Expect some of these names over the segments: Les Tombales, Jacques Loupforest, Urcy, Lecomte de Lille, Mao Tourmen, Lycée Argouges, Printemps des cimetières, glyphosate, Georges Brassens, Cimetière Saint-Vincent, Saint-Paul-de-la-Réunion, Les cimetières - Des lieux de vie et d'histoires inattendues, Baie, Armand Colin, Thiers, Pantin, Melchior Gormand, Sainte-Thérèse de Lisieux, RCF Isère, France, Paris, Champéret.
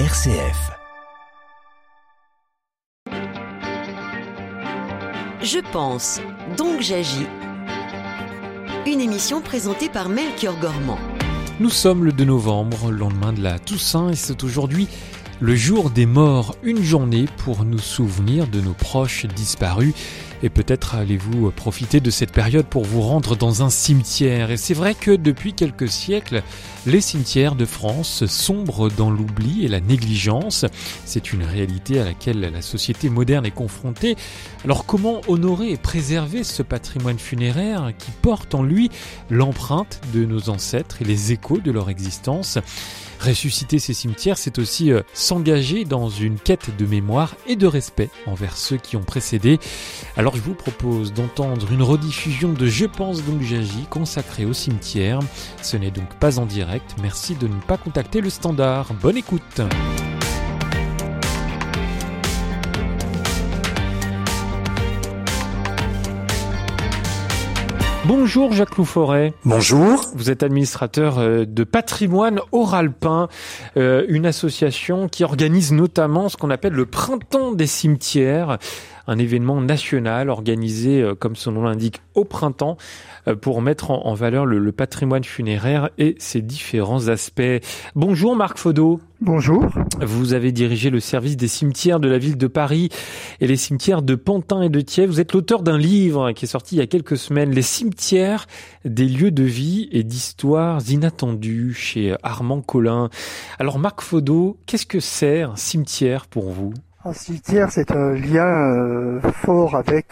RCF. Je pense, donc j'agis. Une émission présentée par Melchior Gormand. Nous sommes le 2 novembre, lendemain de la Toussaint, et c'est aujourd'hui le jour des morts, une journée pour nous souvenir de nos proches disparus. Et peut-être allez-vous profiter de cette période pour vous rendre dans un cimetière. Et c'est vrai que depuis quelques siècles, les cimetières de France sombrent dans l'oubli et la négligence. C'est une réalité à laquelle la société moderne est confrontée. Alors comment honorer et préserver ce patrimoine funéraire qui porte en lui l'empreinte de nos ancêtres et les échos de leur existence ? Ressusciter ces cimetières, c'est aussi s'engager dans une quête de mémoire et de respect envers ceux qui ont précédé. Alors je vous propose d'entendre une rediffusion de Je pense donc j'agis consacrée au cimetière. Ce n'est donc pas en direct, merci de ne pas contacter le standard. Bonne écoute. Bonjour Jacques Loupforest. Bonjour. Vous êtes administrateur de Patrimoine Aurhalpin, une association qui organise notamment ce qu'on appelle le Printemps des cimetières, un événement national organisé, comme son nom l'indique, au printemps pour mettre en valeur le patrimoine funéraire et ses différents aspects. Bonjour Marc Faudot. Bonjour. Vous avez dirigé le service des cimetières de la ville de Paris et les cimetières de Pantin et de Thiers. Vous êtes l'auteur d'un livre qui est sorti il y a quelques semaines, Les cimetières des lieux de vie et d'histoires inattendues chez Armand Colin. Alors Marc Faudot, qu'est-ce que c'est un cimetière pour vous ? Un cimetière, c'est un lien fort avec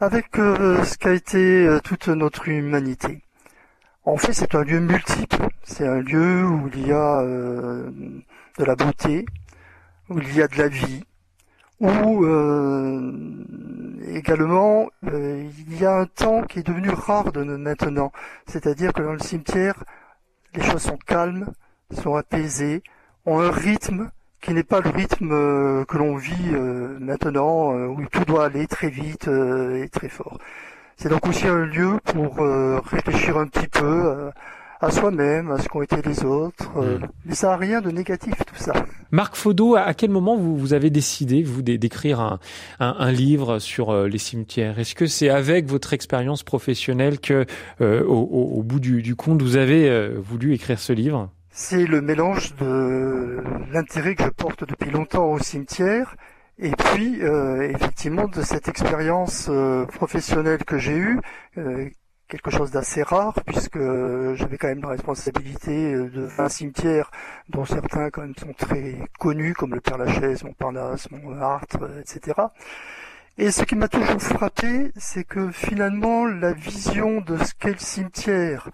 ce qu'a été toute notre humanité. En fait, c'est un lieu multiple. C'est un lieu où il y a de la beauté, où il y a de la vie, où également il y a un temps qui est devenu rare de maintenant. C'est-à-dire que dans le cimetière, les choses sont calmes, sont apaisées, ont un rythme qui n'est pas le rythme que l'on vit maintenant, où tout doit aller très vite et très fort. C'est donc aussi un lieu pour réfléchir un petit peu à soi-même, à ce qu'ont été les autres. Mais ça n'a rien de négatif, tout ça. Marc Faudot, à quel moment vous avez décidé, vous, d'écrire un livre sur les cimetières ? Est-ce que c'est avec votre expérience professionnelle que, au bout du compte, vous avez voulu écrire ce livre ? C'est le mélange de l'intérêt que je porte depuis longtemps au cimetière et puis effectivement de cette expérience professionnelle que j'ai eue, quelque chose d'assez rare puisque j'avais quand même la responsabilité de 20 cimetières dont certains quand même sont très connus comme le Père Lachaise, Montparnasse, Montmartre, etc. Et ce qui m'a toujours frappé, c'est que finalement la vision de ce qu'est le cimetière,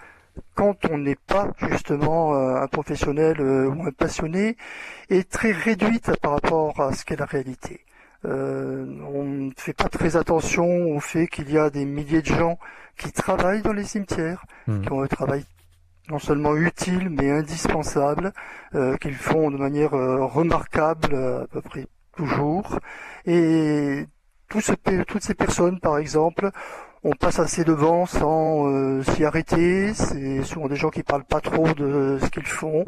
quand on n'est pas justement un professionnel ou un passionné, est très réduite par rapport à ce qu'est la réalité. On ne fait pas très attention au fait qu'il y a des milliers de gens qui travaillent dans les cimetières, qui ont un travail non seulement utile mais indispensable, qu'ils font de manière remarquable à peu près toujours. Et toutes ces personnes, par exemple, on passe assez devant sans s'y arrêter. C'est souvent des gens qui parlent pas trop de ce qu'ils font.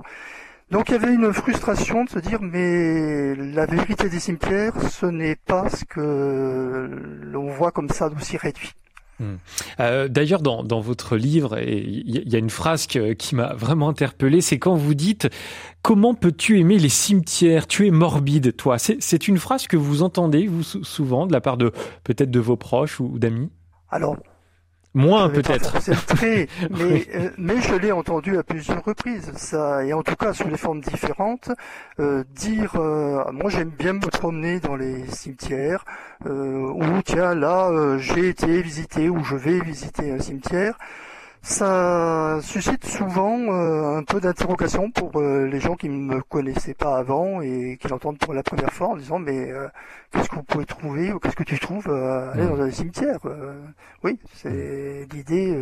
Donc il y avait une frustration de se dire mais la vérité des cimetières, ce n'est pas ce que l'on voit comme ça d'aussi réduit. D'ailleurs, dans votre livre, il y a une phrase qui m'a vraiment interpellé, c'est quand vous dites « Comment peux-tu aimer les cimetières ? Tu es morbide, toi ». C'est une phrase que vous entendez vous souvent de la part de peut-être de vos proches ou d'amis ? Alors, moins peut-être. C'est très, mais je l'ai entendu à plusieurs reprises, ça, et en tout cas sous des formes différentes. Moi j'aime bien me promener dans les cimetières, ou tiens là j'ai été visité ou je vais visiter un cimetière. Ça suscite souvent un peu d'interrogation pour les gens qui ne me connaissaient pas avant et qui l'entendent pour la première fois en disant mais qu'est-ce que vous pouvez trouver ou qu'est-ce que tu trouves à aller dans un cimetière ? Oui, c'est l'idée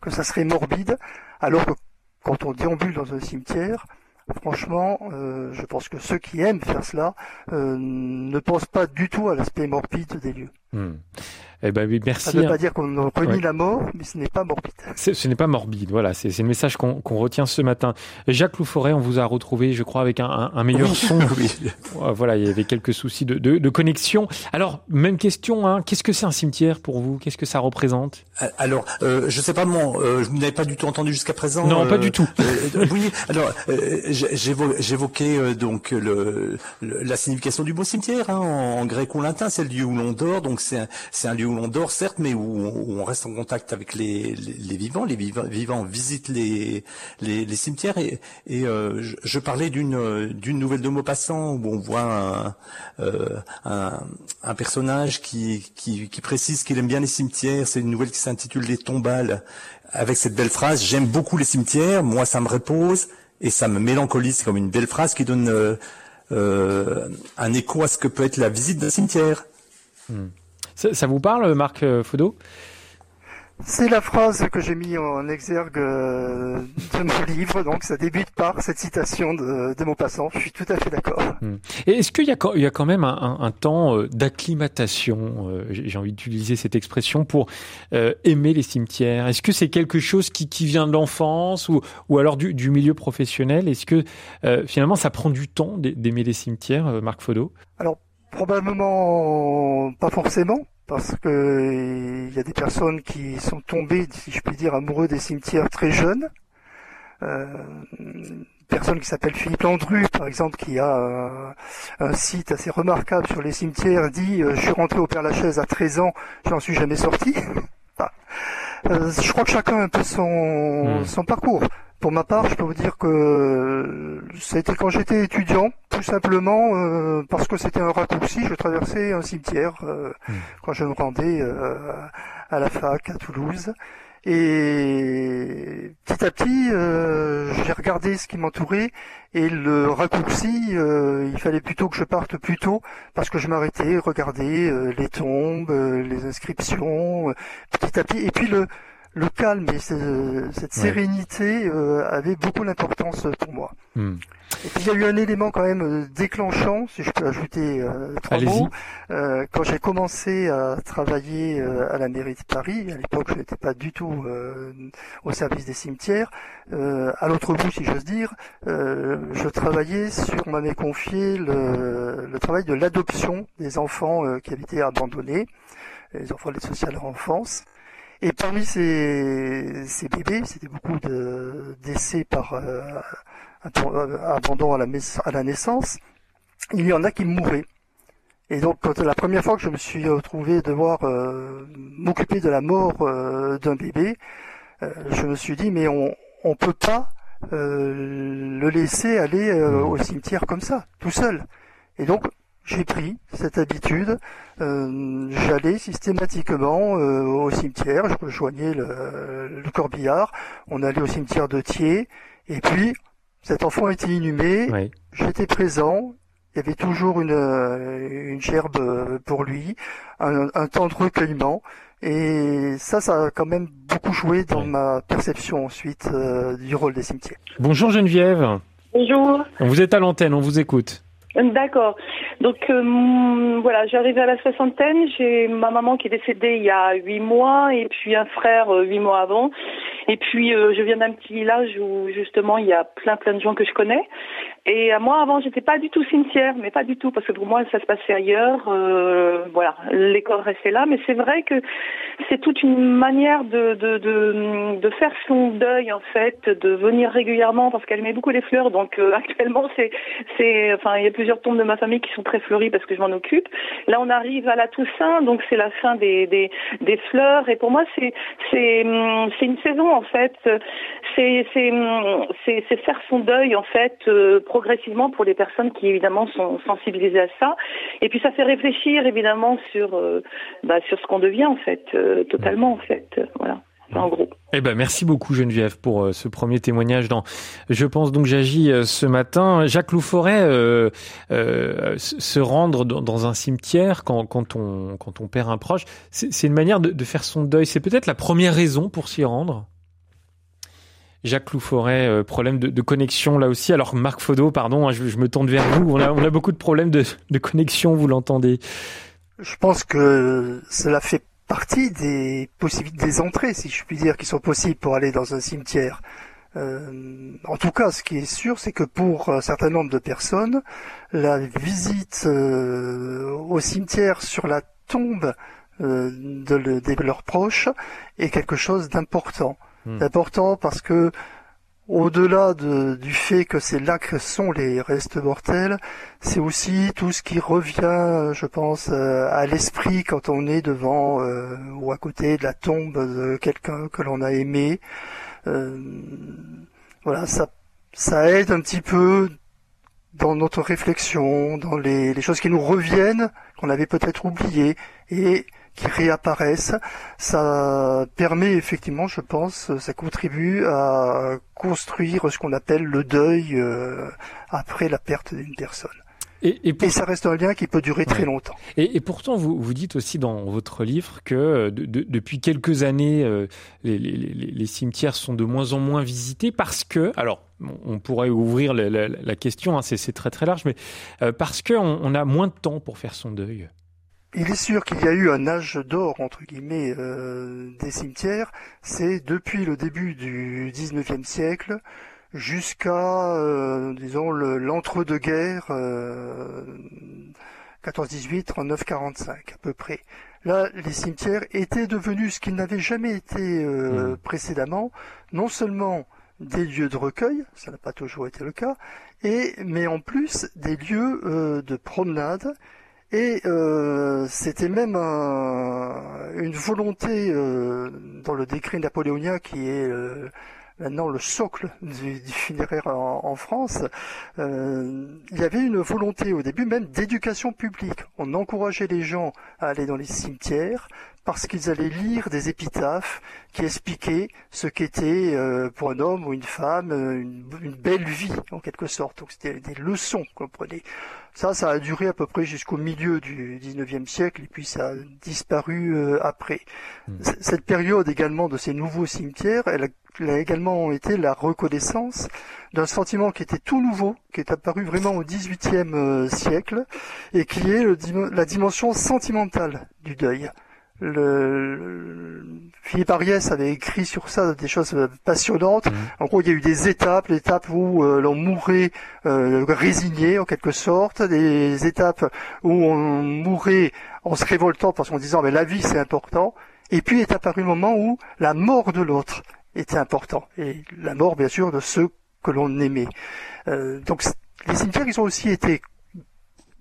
que ça serait morbide, alors que quand on déambule dans un cimetière, franchement, je pense que ceux qui aiment faire cela ne pensent pas du tout à l'aspect morbide des lieux. Eh ben oui, merci. Ça ne veut pas dire qu'on a reconnu la mort, mais ce n'est pas morbide. Ce n'est pas morbide, voilà. C'est le message qu'on retient ce matin. Jacques Loupforest, on vous a retrouvé, je crois, avec un meilleur son. Voilà, il y avait quelques soucis de connexion. Alors, même question, hein, qu'est-ce que c'est un cimetière pour vous ? Qu'est-ce que ça représente ? Alors, je ne sais pas, je n'avais pas du tout entendu jusqu'à présent. Non, pas du tout. Oui, alors, j'évoquais donc la signification du mot cimetière, hein, en gréco-latin, c'est le lieu où l'on dort, donc c'est un lieu où l'on dort, certes, mais où on reste en contact avec les vivants. Les vivants visitent les cimetières. Et je parlais d'une nouvelle de Maupassant où on voit un personnage qui précise qu'il aime bien les cimetières. C'est une nouvelle qui s'intitule Les Tombales, avec cette belle phrase: j'aime beaucoup les cimetières, moi ça me repose et ça me mélancolise. C'est comme une belle phrase qui donne un écho à ce que peut être la visite d'un cimetière. Ça vous parle, Marc Faudot ? C'est la phrase que j'ai mis en exergue de mon livre, donc ça débute par cette citation de Maupassant. Je suis tout à fait d'accord. Et est-ce qu'il y a quand même un temps d'acclimatation, j'ai envie d'utiliser cette expression, pour aimer les cimetières ? Est-ce que c'est quelque chose qui vient de l'enfance ou alors du milieu professionnel ? Est-ce que finalement ça prend du temps d'aimer les cimetières, Marc Faudot ? Alors, probablement pas forcément, parce que il y a des personnes qui sont tombées, si je puis dire, amoureux des cimetières très jeunes. Une personne qui s'appelle Philippe Landru, par exemple, qui a un site assez remarquable sur les cimetières, dit « Je suis rentré au Père Lachaise à 13 ans, j'en suis jamais sorti. » Je crois que chacun a un peu son parcours. Pour ma part, je peux vous dire que c'était quand j'étais étudiant, tout simplement parce que c'était un raccourci. Je traversais un cimetière quand je me rendais à la fac à Toulouse. Et petit à petit, j'ai regardé ce qui m'entourait et le raccourci, il fallait plutôt que je parte plus tôt parce que je m'arrêtais, regardais les tombes, les inscriptions, petit à petit. Et puis le calme et cette sérénité avait beaucoup d'importance pour moi. Et puis il y a eu un élément quand même déclenchant, si je peux ajouter trois mots. Quand j'ai commencé à travailler à la mairie de Paris, à l'époque je n'étais pas du tout au service des cimetières, à l'autre bout si j'ose dire, je travaillais on m'avait confié le travail de l'adoption des enfants qui avaient été abandonnés, les enfants de l'aide sociale à l'enfance. Et parmi ces bébés, c'était beaucoup décès par abandon à la naissance, il y en a qui mouraient. Et donc, quand la première fois que je me suis retrouvé devoir m'occuper de la mort d'un bébé, je me suis dit, mais on peut pas le laisser aller au cimetière comme ça, tout seul. Et donc, j'ai pris cette habitude, j'allais systématiquement au cimetière, je rejoignais le corbillard, on allait au cimetière de Thiers, et puis cet enfant était inhumé, j'étais présent, il y avait toujours une gerbe pour lui, un temps de recueillement, et ça a quand même beaucoup joué dans ma perception ensuite du rôle des cimetières. Bonjour Geneviève. Bonjour. Vous êtes à l'antenne, on vous écoute. D'accord. Donc voilà, j'arrive à la soixantaine, j'ai ma maman qui est décédée il y a 8 mois et puis un frère 8 mois avant. Et puis je viens d'un petit village où justement il y a plein de gens que je connais. Et moi avant j'étais pas du tout cimetière, mais pas du tout, parce que pour moi ça se passait ailleurs. Voilà, les corps restaient là, mais c'est vrai que c'est toute une manière de faire son deuil en fait, de venir régulièrement parce qu'elle met beaucoup les fleurs. Donc actuellement enfin il y a plusieurs tombes de ma famille qui sont très fleuries parce que je m'en occupe. Là on arrive à la Toussaint, donc c'est la fin des fleurs. Et pour moi c'est une saison en fait. C'est faire son deuil en fait. Progressivement pour les personnes qui évidemment sont sensibilisées à ça, et puis ça fait réfléchir évidemment sur ce qu'on devient en fait, totalement en fait, voilà, enfin, en gros. Eh ben merci beaucoup Geneviève pour ce premier témoignage dans Je pense donc j'agis ce matin. Jacques Loupforest, se rendre dans un cimetière quand on perd un proche, c'est une manière de faire son deuil. C'est peut-être la première raison pour s'y rendre. Jacques Loupforest, problème de connexion là aussi. Alors Marc Faudot, pardon, hein, je me tourne vers vous. On a beaucoup de problèmes de connexion, vous l'entendez. Je pense que cela fait partie des possibilités, des entrées, si je puis dire, qui sont possibles pour aller dans un cimetière. En tout cas, ce qui est sûr, c'est que pour un certain nombre de personnes, la visite au cimetière sur la tombe de leurs proches est quelque chose d'important. D'important parce que, au-delà du fait que c'est là que sont les restes mortels, c'est aussi tout ce qui revient, je pense, à l'esprit quand on est devant ou à côté de la tombe de quelqu'un que l'on a aimé. Voilà, ça aide un petit peu dans notre réflexion, dans les choses qui nous reviennent, qu'on avait peut-être oubliées et qui réapparaissent. Ça permet effectivement, je pense, ça contribue à construire ce qu'on appelle le deuil après la perte d'une personne. Et ça reste un lien qui peut durer très longtemps. Et pourtant, vous dites aussi dans votre livre que depuis quelques années, les cimetières sont de moins en moins visités parce que, alors on pourrait ouvrir la question, hein, c'est très très large, mais parce qu'on a moins de temps pour faire son deuil. Il est sûr qu'il y a eu un âge d'or, entre guillemets, des cimetières. C'est depuis le début du 19e siècle jusqu'à, disons, l'entre-deux-guerres, 14-18, 39-45 à peu près. Là, les cimetières étaient devenus ce qu'ils n'avaient jamais été précédemment, non seulement des lieux de recueil, ça n'a pas toujours été le cas, mais en plus des lieux de promenade. Et c'était même une volonté dans le décret napoléonien qui est maintenant le socle du funéraire en France. Il y avait une volonté au début même d'éducation publique. On encourageait les gens à aller dans les cimetières parce qu'ils allaient lire des épitaphes qui expliquaient ce qu'était pour un homme ou une femme une belle vie, en quelque sorte. Donc c'était des leçons qu'on prenait. Ça a duré à peu près jusqu'au milieu du 19e siècle et puis ça a disparu après. Cette période également de ces nouveaux cimetières, elle a également été la reconnaissance d'un sentiment qui était tout nouveau, qui est apparu vraiment au XVIIIe siècle et qui est la dimension sentimentale du deuil. Philippe Ariès avait écrit sur ça des choses passionnantes. En gros, il y a eu des étapes, l'étape où l'on mourait résigné en quelque sorte, des étapes où on mourait en se révoltant parce qu'en disant mais la vie c'est important, et puis est apparu le moment où la mort de l'autre était important, et la mort bien sûr de ceux que l'on aimait. Donc les cimetières ils ont aussi été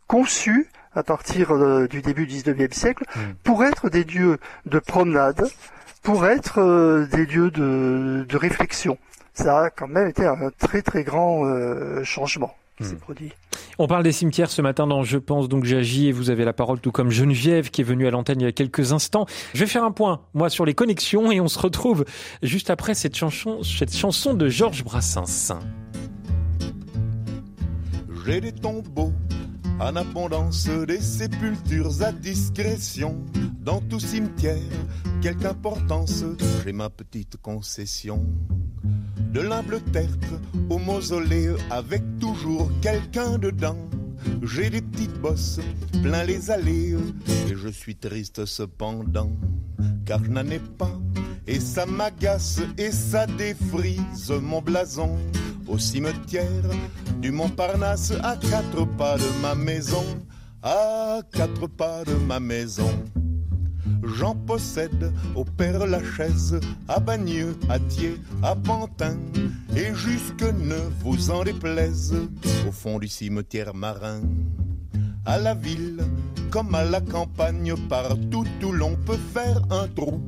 conçus à partir du début du 19e siècle, pour être des lieux de promenade, pour être des lieux de réflexion. Ça a quand même été un très très grand changement qui s'est produit. On parle des cimetières ce matin dans Je pense donc j'agis, et vous avez la parole tout comme Geneviève qui est venue à l'antenne il y a quelques instants. Je vais faire un point, moi, sur les connexions et on se retrouve juste après cette chanson de Georges Brassens. J'ai des tombeaux en abondance, des sépultures à discrétion. Dans tout cimetière, quelque importance, j'ai ma petite concession. De l'humble tertre au mausolée, avec toujours quelqu'un dedans. J'ai des petites bosses, plein les allées, et je suis triste cependant, car je n'en ai pas, et ça m'agace, et ça défrise mon blason. Au cimetière du Montparnasse, à 4 pas de ma maison, à 4 pas de ma maison. J'en possède au Père Lachaise, à Bagneux, à Thiers, à Pantin, et jusque ne vous en déplaise, au fond du cimetière marin. À la ville comme à la campagne, partout où l'on peut faire un trou,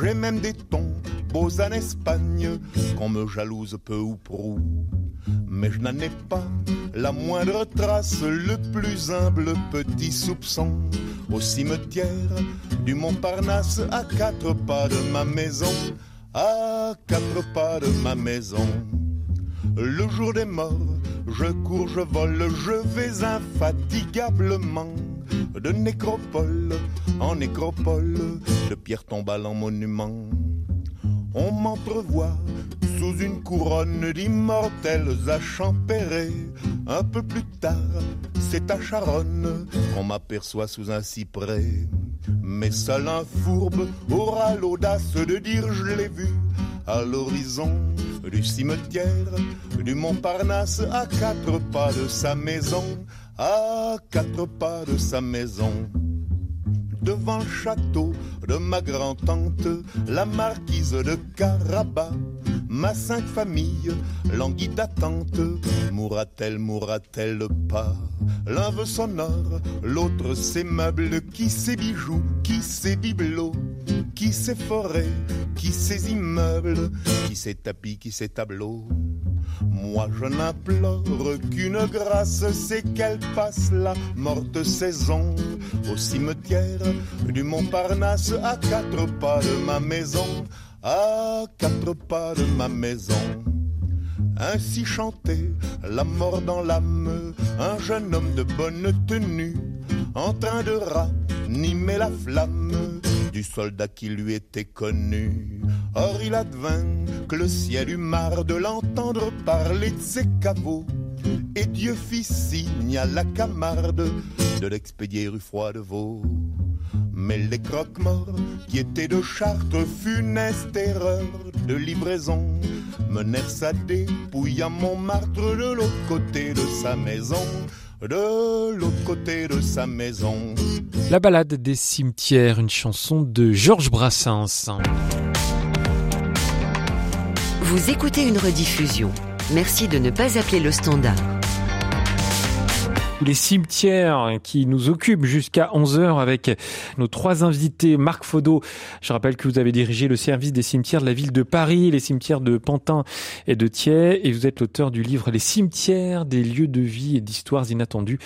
j'ai même des tons beaux en Espagne, qu'on me jalouse peu ou prou. Mais je n'en ai pas la moindre trace, le plus humble petit soupçon. Au cimetière du Montparnasse, à 4 pas de ma maison, à 4 pas de ma maison. Le jour des morts, je cours, je vole, je vais infatigablement de nécropole en nécropole, de pierre tombale en monument. On m'entrevoit sous une couronne d'immortels à Champéret. Un peu plus tard, c'est à Chalaronne qu'on m'aperçoit sous un cyprès. Mais seul un fourbe aura l'audace de dire je l'ai vu à l'horizon du cimetière du Montparnasse, à 4 pas de sa maison, à 4 pas de sa maison. Devant le château de ma grand-tante, la marquise de Carabas, ma sainte famille languit d'attente, mourra-t-elle, mourra-t-elle pas? L'un veut son or, l'autre ses meubles, qui ses bijoux, qui ses bibelots, qui ses forêts, qui ses immeubles, qui ses tapis, qui ses tableaux. Moi je n'implore qu'une grâce, c'est qu'elle passe la morte saison au cimetière du Montparnasse, à 4 pas de ma maison, à 4 pas de ma maison. Ainsi chantait la mort dans l'âme, un jeune homme de bonne tenue, en train de ranimer la flamme du soldat qui lui était connu. Or il advint que le ciel eut marre de l'entendre parler de ses caveaux, et Dieu fit signe à la Camarde de l'expédier rue Froidevaux. Mais les croque-morts qui étaient de Chartres, funeste erreur de livraison, menèrent sa dépouille à Montmartre, de l'autre côté de sa maison, de l'autre côté de sa maison. La balade des cimetières, une chanson de Georges Brassens. Vous écoutez une rediffusion. Merci de ne pas appeler le standard. Les cimetières qui nous occupent jusqu'à 11h avec nos 3 invités. Marc Faudot, je rappelle que vous avez dirigé le service des cimetières de la ville de Paris, les cimetières de Pantin et de Thiers, et vous êtes l'auteur du livre « Les cimetières, des lieux de vie et d'histoires inattendues »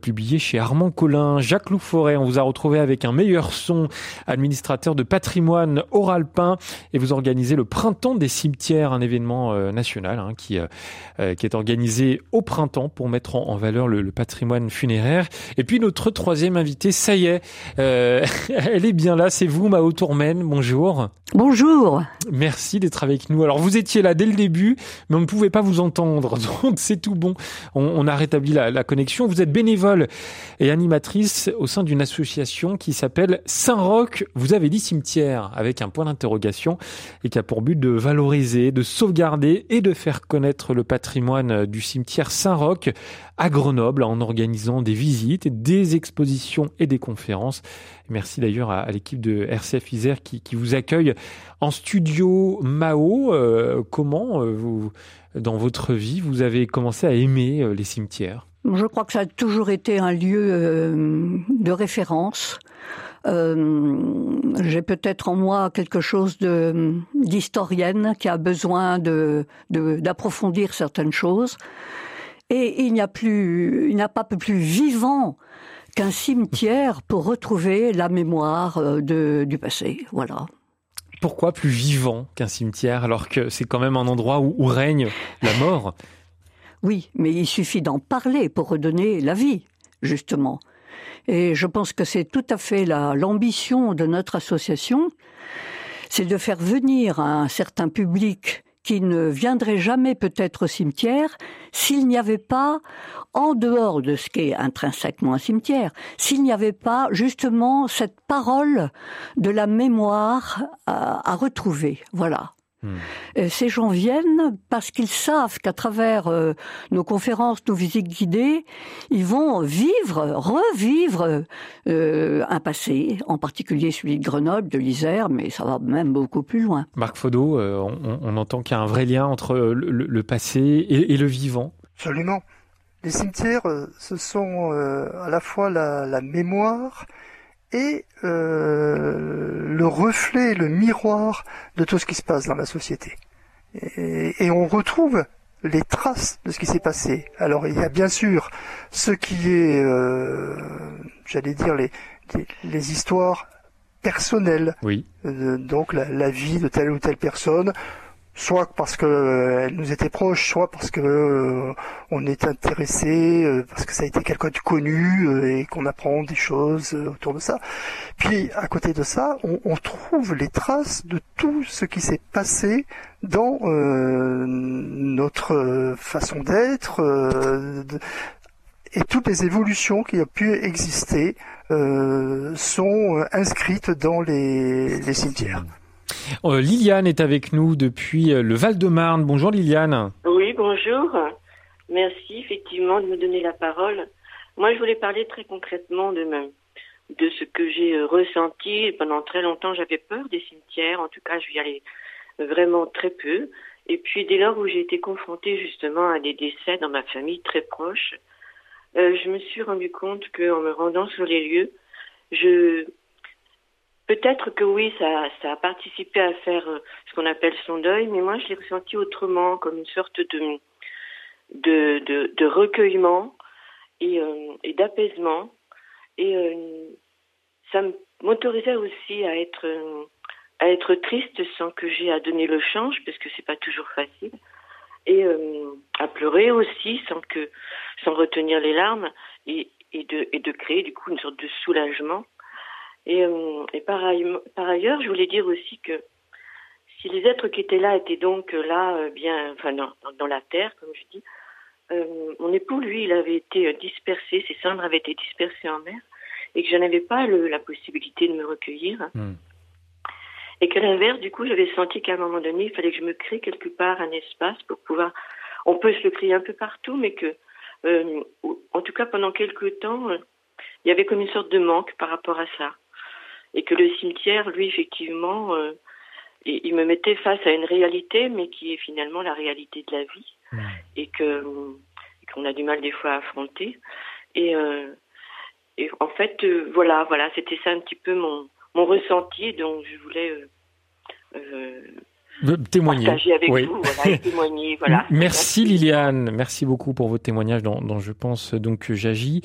publié chez Armand Colin. Jacques Loupforest, on vous a retrouvé avec un meilleur son, administrateur de patrimoine aurhalpin, et vous organisez le Printemps des cimetières, un événement national hein, qui est organisé au printemps pour mettre en valeur le patrimoine funéraire. Et puis notre 3e invitée, ça y est, elle est bien là, c'est vous, Mao Tourmen, bonjour. Bonjour. Merci d'être avec nous. Alors vous étiez là dès le début, mais on ne pouvait pas vous entendre, donc c'est tout bon. On a rétabli la connexion. Vous êtes bénévole et animatrice au sein d'une association qui s'appelle Saint-Roch, vous avez dit cimetière, avec un point d'interrogation, et qui a pour but de valoriser, de sauvegarder et de faire connaître le patrimoine du cimetière Saint-Roch à Grenoble, en organisant des visites, des expositions et des conférences. Merci d'ailleurs à l'équipe de RCF Isère qui vous accueille en studio. Mao, comment vous, dans votre vie, vous avez commencé à aimer les cimetières? Je crois que ça a toujours été un lieu de référence. J'ai peut-être en moi quelque chose d'historienne qui a besoin d'approfondir certaines choses. Et il n'y a pas plus vivant qu'un cimetière pour retrouver la mémoire du passé. Voilà. Pourquoi plus vivant qu'un cimetière alors que c'est quand même un endroit où règne la mort? Oui, mais il suffit d'en parler pour redonner la vie, justement. Et je pense que c'est tout à fait l'ambition de notre association, c'est de faire venir un certain public qui ne viendrait jamais peut-être au cimetière s'il n'y avait pas, en dehors de ce qu'est intrinsèquement un cimetière, s'il n'y avait pas justement cette parole de la mémoire à retrouver. Voilà. Et ces gens viennent parce qu'ils savent qu'à travers nos conférences, nos visites guidées, ils vont revivre un passé, en particulier celui de Grenoble, de l'Isère, mais ça va même beaucoup plus loin. Marc Faudot, on entend qu'il y a un vrai lien entre le passé et le vivant. Absolument. Les cimetières, ce sont à la fois la mémoire et le reflet, le miroir de tout ce qui se passe dans la société. Et on retrouve les traces de ce qui s'est passé. Alors il y a bien sûr ce qui est, j'allais dire, les histoires personnelles. Oui. Donc la vie de telle ou telle personne, soit parce que elle nous était proche, soit parce que on est intéressé, parce que ça a été quelqu'un de connu et qu'on apprend des choses autour de ça. Puis à côté de ça, on trouve les traces de tout ce qui s'est passé dans notre façon d'être, et toutes les évolutions qui ont pu exister sont inscrites dans les cimetières. Liliane est avec nous depuis le Val-de-Marne. Bonjour Liliane. Oui, bonjour. Merci effectivement de me donner la parole. Moi, je voulais parler très concrètement de ce que j'ai ressenti. Pendant très longtemps, j'avais peur des cimetières. En tout cas, je y allais vraiment très peu. Et puis, dès lors où j'ai été confrontée justement à des décès dans ma famille très proche, je me suis rendu compte qu'en me rendant sur les lieux, peut-être que oui, ça a participé à faire ce qu'on appelle son deuil, mais moi, je l'ai ressenti autrement, comme une sorte de recueillement et d'apaisement. Et ça m'autorisait aussi à être triste sans que j'aie à donner le change, parce que c'est pas toujours facile, et à pleurer aussi sans retenir les larmes, et de créer du coup une sorte de soulagement. Et par ailleurs, je voulais dire aussi que si les êtres qui étaient là étaient donc là, dans la terre, comme je dis, mon époux, lui, il avait été dispersé, ses cendres avaient été dispersées en mer, et que je n'avais pas la possibilité de me recueillir. Mmh. Et qu'à l'inverse, du coup, j'avais senti qu'à un moment donné, il fallait que je me crée quelque part un espace pour pouvoir... On peut se le créer un peu partout, mais que, en tout cas, pendant quelques temps, il y avait comme une sorte de manque par rapport à ça. Et que le cimetière, lui, effectivement, il me mettait face à une réalité, mais qui est finalement la réalité de la vie, et qu'on a du mal des fois à affronter. Et en fait, voilà, c'était ça un petit peu mon ressenti, donc je voulais témoigner. Partager avec vous, voilà, et témoigner, voilà. Merci Liliane, merci beaucoup pour votre témoignage dont je pense donc j'agis.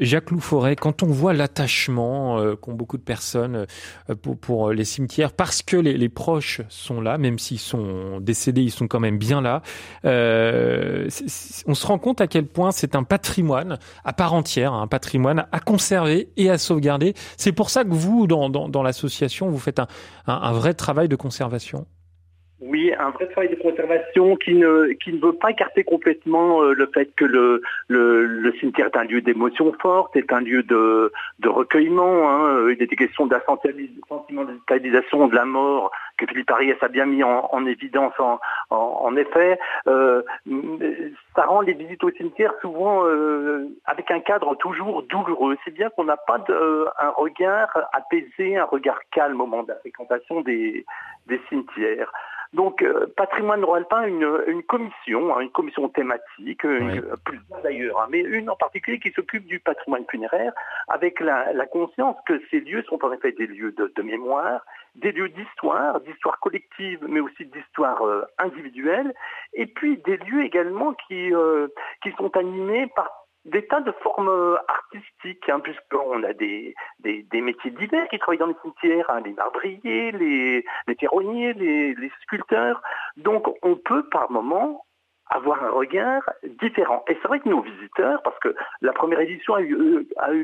Jacques Loupforest, quand on voit l'attachement qu'ont beaucoup de personnes pour les cimetières, parce que les proches sont là, même s'ils sont décédés, ils sont quand même bien là, on se rend compte à quel point c'est un patrimoine à part entière, un patrimoine à conserver et à sauvegarder. C'est pour ça que vous, dans l'association, vous faites un vrai travail de conservation. Oui, un vrai travail de conservation qui ne veut pas écarter complètement le fait que le cimetière est un lieu d'émotion forte, est un lieu de recueillement. Hein. Il était question de la sentimentalisation de la mort que Philippe Ariès a bien mis en évidence en effet. Ça rend les visites au cimetière souvent avec un cadre toujours douloureux. C'est bien qu'on n'a pas un regard apaisé, un regard calme au moment de la fréquentation des cimetières. Donc, Patrimoine Aurhalpin, une commission thématique, plusieurs d'ailleurs, mais une en particulier qui s'occupe du patrimoine funéraire, avec la conscience que ces lieux sont en effet des lieux de mémoire, des lieux d'histoire collective, mais aussi d'histoire individuelle, et puis des lieux également qui sont animés par des tas de formes artistiques, hein, puisqu'on a des métiers divers qui travaillent dans les cimetières, hein, les marbriers, les ferronniers, les sculpteurs. Donc on peut par moment avoir un regard différent. Et c'est vrai que nos visiteurs, parce que la première édition a eu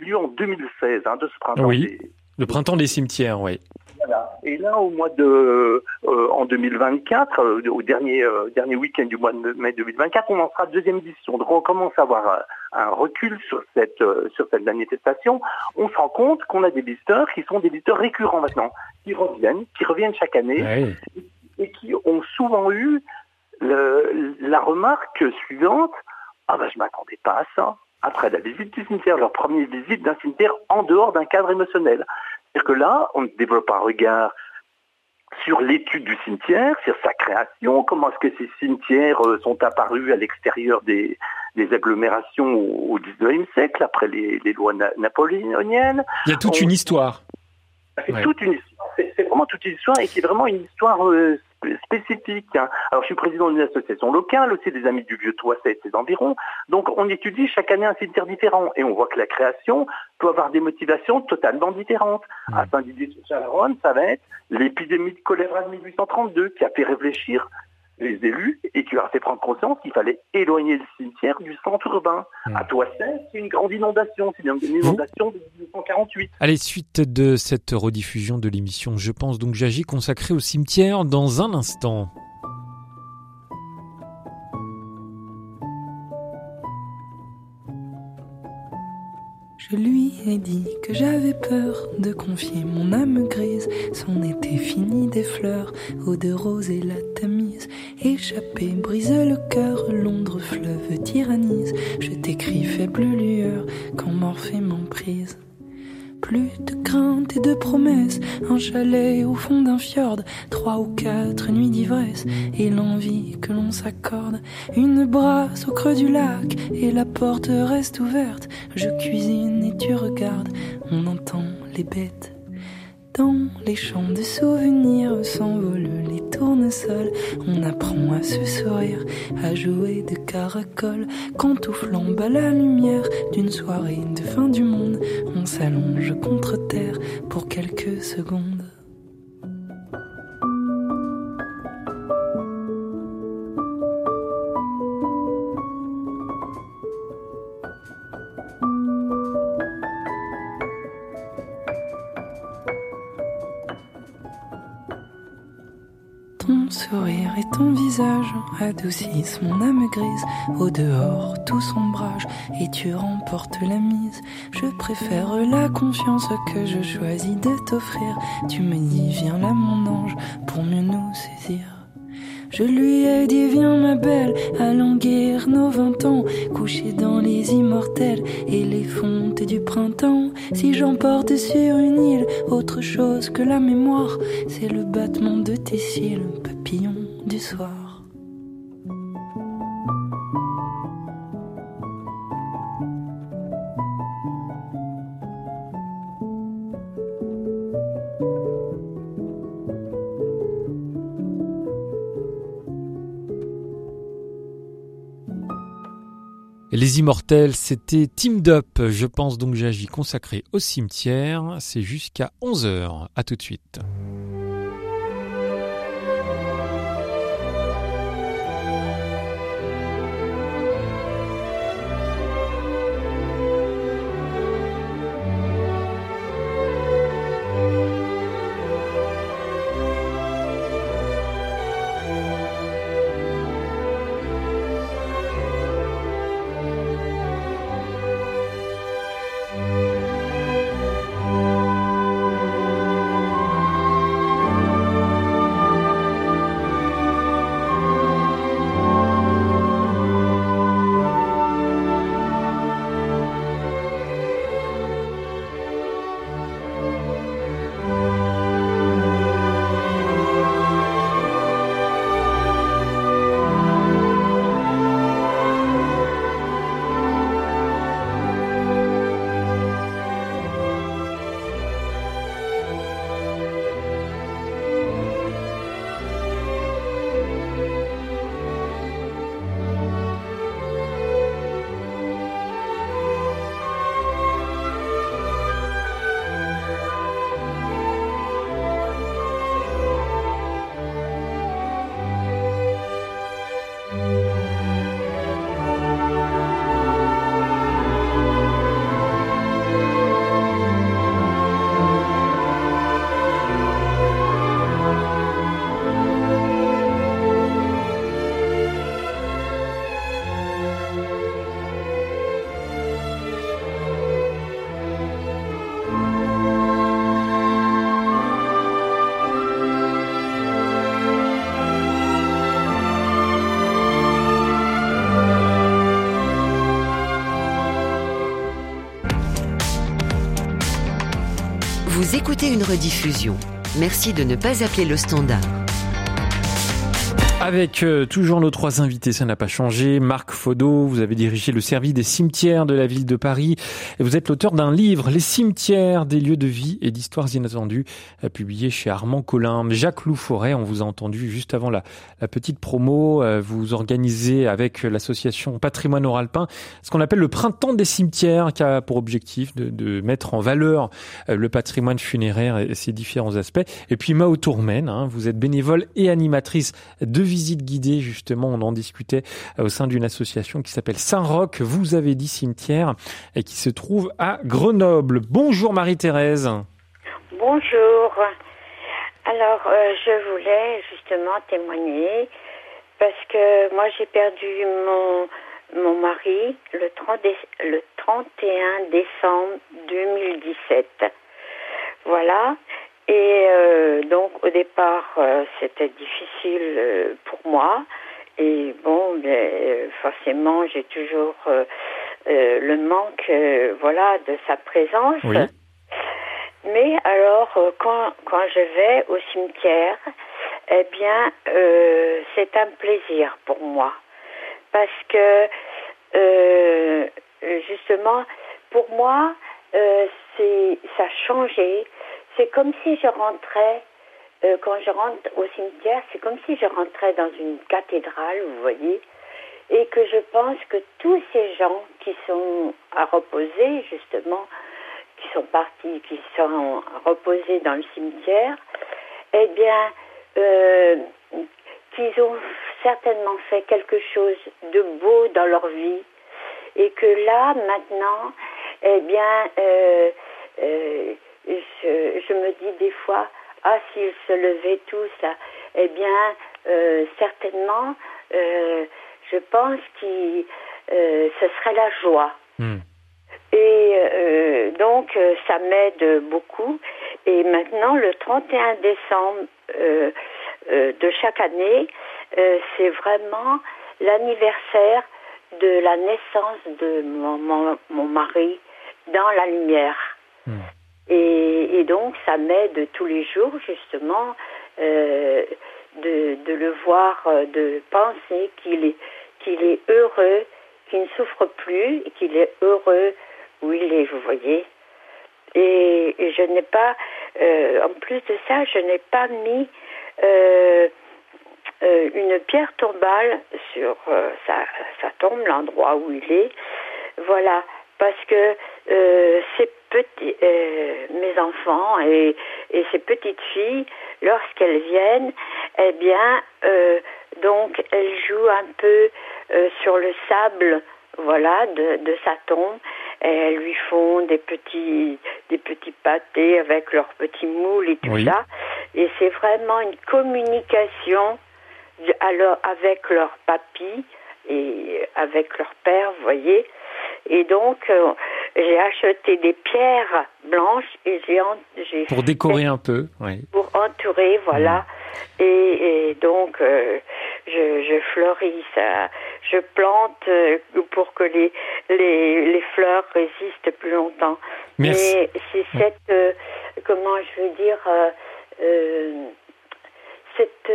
lieu en 2016, hein, de ce printemps. Oui, le printemps des cimetières, oui. Voilà. Et là, en 2024, au dernier week-end du mois de mai 2024, on en sera deuxième édition. Donc on commence à avoir un recul sur cette manifestation. On se rend compte qu'on a des visiteurs qui sont des visiteurs récurrents maintenant, qui reviennent chaque année, et qui ont souvent eu la remarque suivante: ah ben je m'attendais pas à ça. Après la visite du cimetière, leur première visite d'un cimetière en dehors d'un cadre émotionnel. C'est-à-dire que là, on développe un regard sur l'étude du cimetière, sur sa création, comment est-ce que ces cimetières sont apparus à l'extérieur des agglomérations au XIXe siècle, après les lois napoléoniennes. Il y a toute une histoire. C'est toute une histoire. C'est vraiment toute une histoire, et c'est vraiment une histoire spécifique. Hein. Alors, je suis président d'une association locale, aussi des amis du Vieux-Toissey et ses environs. Donc, on étudie chaque année un cimetière différent, et on voit que la création peut avoir des motivations totalement différentes. À Saint-Didier-sur-Chalaronne, ça va être l'épidémie de choléra de 1832 qui a fait réfléchir les élus et qui leur a fait prendre conscience qu'il fallait éloigner le cimetière du centre urbain. À Toissey, c'est une grande inondation. C'est une inondation de 1948. Allez, suite de cette rediffusion de l'émission Je pense donc j'agis, consacrée au cimetière, dans un instant. Je lui ai dit que j'avais peur de confier mon âme grise, son été fini des fleurs, eau de rose et la tamise. Échappée, brise le cœur, Londres, fleuve, tyrannise. Je t'écris, faible lueur, quand Morphée m'emprise. Plus de crainte et de promesses, un chalet au fond d'un fjord, 3 ou 4 nuits d'ivresse et l'envie que l'on s'accorde. Une brasse au creux du lac et la porte reste ouverte. Je cuisine et tu regardes, on entend les bêtes. Dans les champs de souvenirs s'envolent les tournesols. On apprend à se sourire, à jouer de caracol. Quand au flambe à la lumière d'une soirée de fin du monde, on s'allonge contre terre pour quelques secondes. Ton sourire et ton visage adoucissent mon âme grise. Au dehors, tout s'ombrage et tu remportes la mise. Je préfère la confiance que je choisis de t'offrir. Tu me dis, viens là mon ange, pour mieux nous saisir. Je lui ai dit, viens ma belle, allons guérir nos 20 ans, couchés dans les immortels et les fontes du printemps. Si j'emporte sur une île autre chose que la mémoire, c'est le battement de tes cils, papillon du soir. Les Immortels, c'était Team Up, je pense donc j'agis, consacré au cimetière. C'est jusqu'à 11h. À tout de suite. Écoutez une rediffusion. Merci de ne pas appeler le standard. Avec toujours nos 3 invités, ça n'a pas changé. Marc Faudot, vous avez dirigé le service des cimetières de la ville de Paris. Et vous êtes l'auteur d'un livre, Les cimetières, des lieux de vie et d'histoires inattendues, publié chez Armand Colin. Jacques Loupforest, on vous a entendu juste avant la petite promo. Vous organisez avec l'association Patrimoine Aurhalpin ce qu'on appelle le Printemps des cimetières, qui a pour objectif de mettre en valeur le patrimoine funéraire et ses différents aspects. Et puis Mao Tourmen, vous êtes bénévole et animatrice de visite guidée, justement, on en discutait au sein d'une association qui s'appelle Saint-Roch, vous avez dit cimetière, et qui se trouve à Grenoble. Bonjour Marie-Thérèse. Bonjour. Alors, je voulais justement témoigner, parce que moi j'ai perdu mon mon mari le 31 décembre 2017. Voilà. Et donc au départ c'était difficile pour moi et bon forcément j'ai toujours le manque voilà de sa présence. Oui. Mais alors quand je vais au cimetière, eh bien c'est un plaisir pour moi parce que justement pour moi ça a changé. C'est comme si je rentrais, quand je rentre au cimetière, c'est comme si je rentrais dans une cathédrale, vous voyez, et que je pense que tous ces gens qui sont à reposer, justement, qui sont partis, qui sont reposés dans le cimetière, eh bien, qu'ils ont certainement fait quelque chose de beau dans leur vie, et que là, maintenant, eh bien, Je me dis des fois, ah, s'ils se levaient tous, là, eh bien, certainement, je pense que ce serait la joie. Mm. Et donc, ça m'aide beaucoup. Et maintenant, le 31 décembre de chaque année, c'est vraiment l'anniversaire de la naissance de mon mari dans la lumière. Mm. Et donc, ça m'aide tous les jours, justement, de le voir, de penser qu'il est heureux, qu'il ne souffre plus, qu'il est heureux où il est, vous voyez. Et je n'ai pas, en plus de ça, je n'ai pas mis une pierre tombale sur sa tombe, l'endroit où il est. Voilà, parce que c'est mes enfants et ces petites filles, lorsqu'elles viennent, eh bien, donc elles jouent un peu sur le sable, voilà, de sa tombe. Et elles lui font des petits pâtés avec leurs petits moules et tout oui. ça. Et c'est vraiment une communication avec leur papy et avec leur père, vous voyez. Et donc, j'ai acheté des pierres blanches et j'ai pour décorer un peu, oui. Pour entourer, voilà. Mmh. Et donc, je fleuris ça. Je plante pour que les fleurs résistent plus longtemps. Merci. Mais c'est cette, comment je veux dire, cette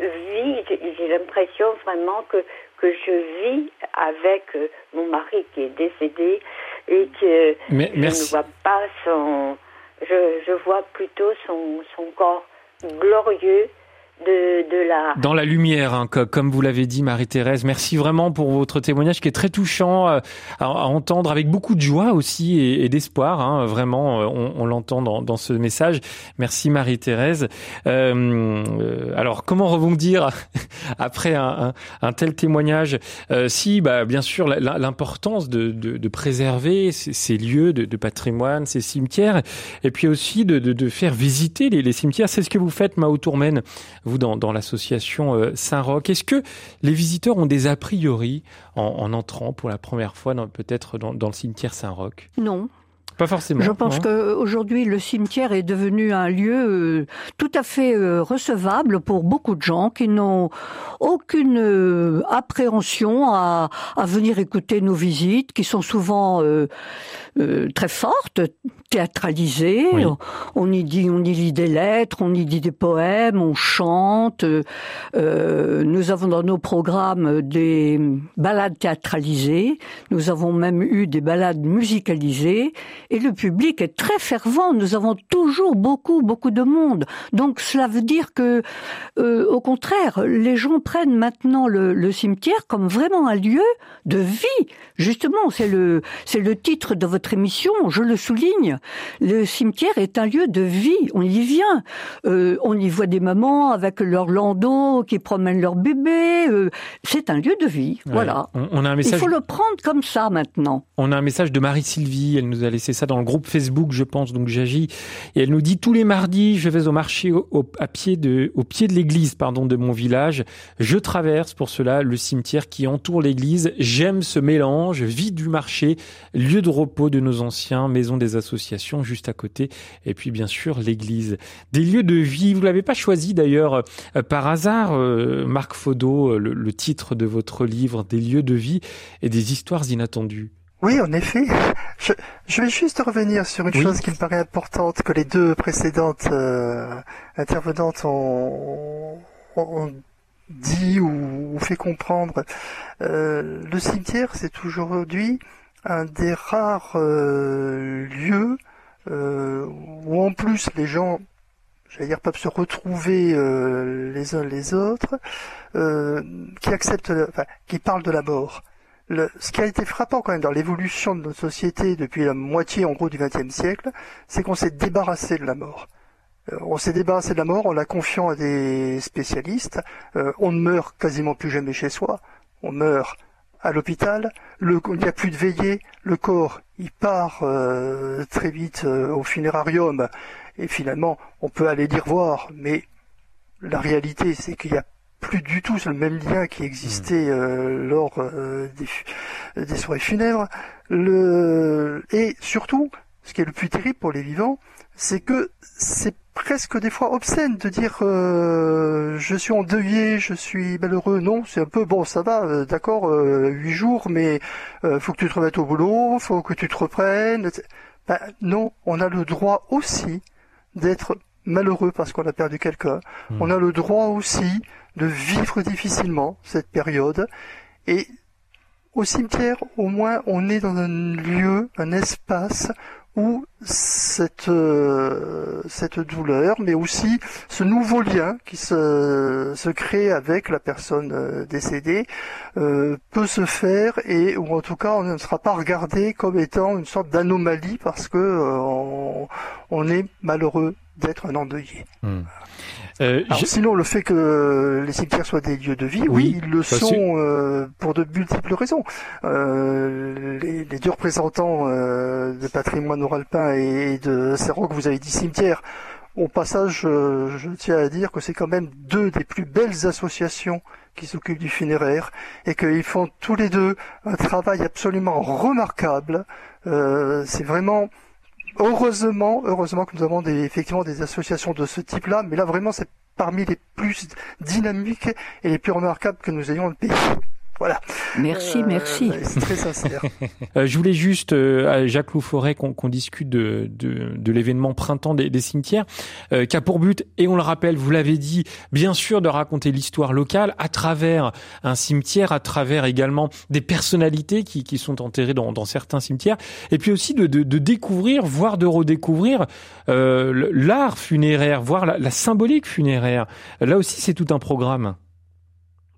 vie, j'ai l'impression vraiment que je vis avec mon mari qui est décédé et que je ne vois pas je vois plutôt son corps glorieux dans la lumière, hein, comme vous l'avez dit, Marie-Thérèse. Merci vraiment pour votre témoignage qui est très touchant à entendre, avec beaucoup de joie aussi et d'espoir, hein, vraiment, on l'entend dans ce message. Merci Marie-Thérèse. Alors, comment rebondir après un tel témoignage? Si, bah, bien sûr, l'importance de préserver ces lieux de patrimoine, ces cimetières, et puis aussi de faire visiter les cimetières. C'est ce que vous faites, Mao Tourmen, vous, dans l'association Saint-Roch. Est-ce que les visiteurs ont des a priori en entrant pour la première fois peut-être dans le cimetière Saint-Roch? Non. Pas forcément. Je pense qu'aujourd'hui, le cimetière est devenu un lieu tout à fait recevable pour beaucoup de gens qui n'ont aucune appréhension à venir écouter nos visites, qui sont souvent très fortes, théâtralisées. Oui. On y lit des lettres, on y dit des poèmes, on chante. Nous avons dans nos programmes des balades théâtralisées. Nous avons même eu des balades musicalisées. Et le public est très fervent. Nous avons toujours beaucoup de monde. Donc cela veut dire que, au contraire, les gens prennent maintenant le cimetière comme vraiment un lieu de vie. Justement, c'est le titre de votre émission. Je le souligne. Le cimetière est un lieu de vie. On y vient. On y voit des mamans avec leur landau qui promènent leur bébé. C'est un lieu de vie. Ouais. Voilà. On a un message. Il faut le prendre comme ça maintenant. On a un message de Marie-Sylvie. Elle nous a laissé ça dans le groupe Facebook, je pense, donc j'agis. Et elle nous dit, tous les mardis, je vais au marché au pied de l'église, de mon village. Je traverse pour cela le cimetière qui entoure l'église. J'aime ce mélange, vie du marché, lieu de repos de nos anciens, maison des associations juste à côté. Et puis, bien sûr, l'église. Des lieux de vie. Vous l'avez pas choisi d'ailleurs par hasard, Marc Faudot, le titre de votre livre, Des lieux de vie et des histoires inattendues. Oui, en effet. Je vais juste revenir sur une chose qui me paraît importante, que les deux précédentes intervenantes ont dit ou fait comprendre. Le cimetière, c'est aujourd'hui un des rares lieux où en plus les gens, j'allais dire, peuvent se retrouver les uns les autres, qui acceptent, qui parlent de la mort. Ce qui a été frappant quand même dans l'évolution de notre société depuis la moitié en gros du XXe siècle, c'est qu'on s'est débarrassé de la mort. On s'est débarrassé de la mort en la confiant à des spécialistes. On ne meurt quasiment plus jamais chez soi. On meurt à l'hôpital. Il n'y a plus de veillée. Le corps, il part très vite au funérarium. Et finalement, on peut aller l'y revoir. Mais la réalité, c'est qu'il y a plus du tout le même lien qui existait lors des soirées funèbres. Et surtout, ce qui est le plus terrible pour les vivants, c'est que c'est presque des fois obscène de dire je suis endeuillé, je suis malheureux. Non, c'est un peu bon, ça va, d'accord, 8 jours, mais faut que tu te remettes au boulot, faut que tu te reprennes. Non, on a le droit aussi d'être malheureux parce qu'on a perdu quelqu'un. On a le droit aussi de vivre difficilement cette période. Et au cimetière, au moins, on est dans un lieu, un espace où cette douleur, mais aussi ce nouveau lien qui se crée avec la personne décédée peut se faire, et ou en tout cas on ne sera pas regardé comme étant une sorte d'anomalie parce que on est malheureux d'être un endeuillé. Sinon, le fait que les cimetières soient des lieux de vie, ils le sont pour de multiples raisons. Les deux représentants de Patrimoine Aurhalpin et de Saint-Roch, vous avez dit cimetière. Au passage, je tiens à dire que c'est quand même deux des plus belles associations qui s'occupent du funéraire, et qu'ils font tous les deux un travail absolument remarquable. C'est vraiment... Heureusement que nous avons effectivement des associations de ce type-là, mais là vraiment c'est parmi les plus dynamiques et les plus remarquables que nous ayons dans le pays. Voilà. Merci. C'est très sincère. Je voulais juste, à Jacques Loupforest, qu'on discute de l'événement Printemps des cimetières, qui a pour but, et on le rappelle, vous l'avez dit, bien sûr, de raconter l'histoire locale à travers un cimetière, à travers également des personnalités qui sont enterrées dans certains cimetières, et puis aussi de découvrir, voire de redécouvrir l'art funéraire, voire la symbolique funéraire. Là aussi, c'est tout un programme.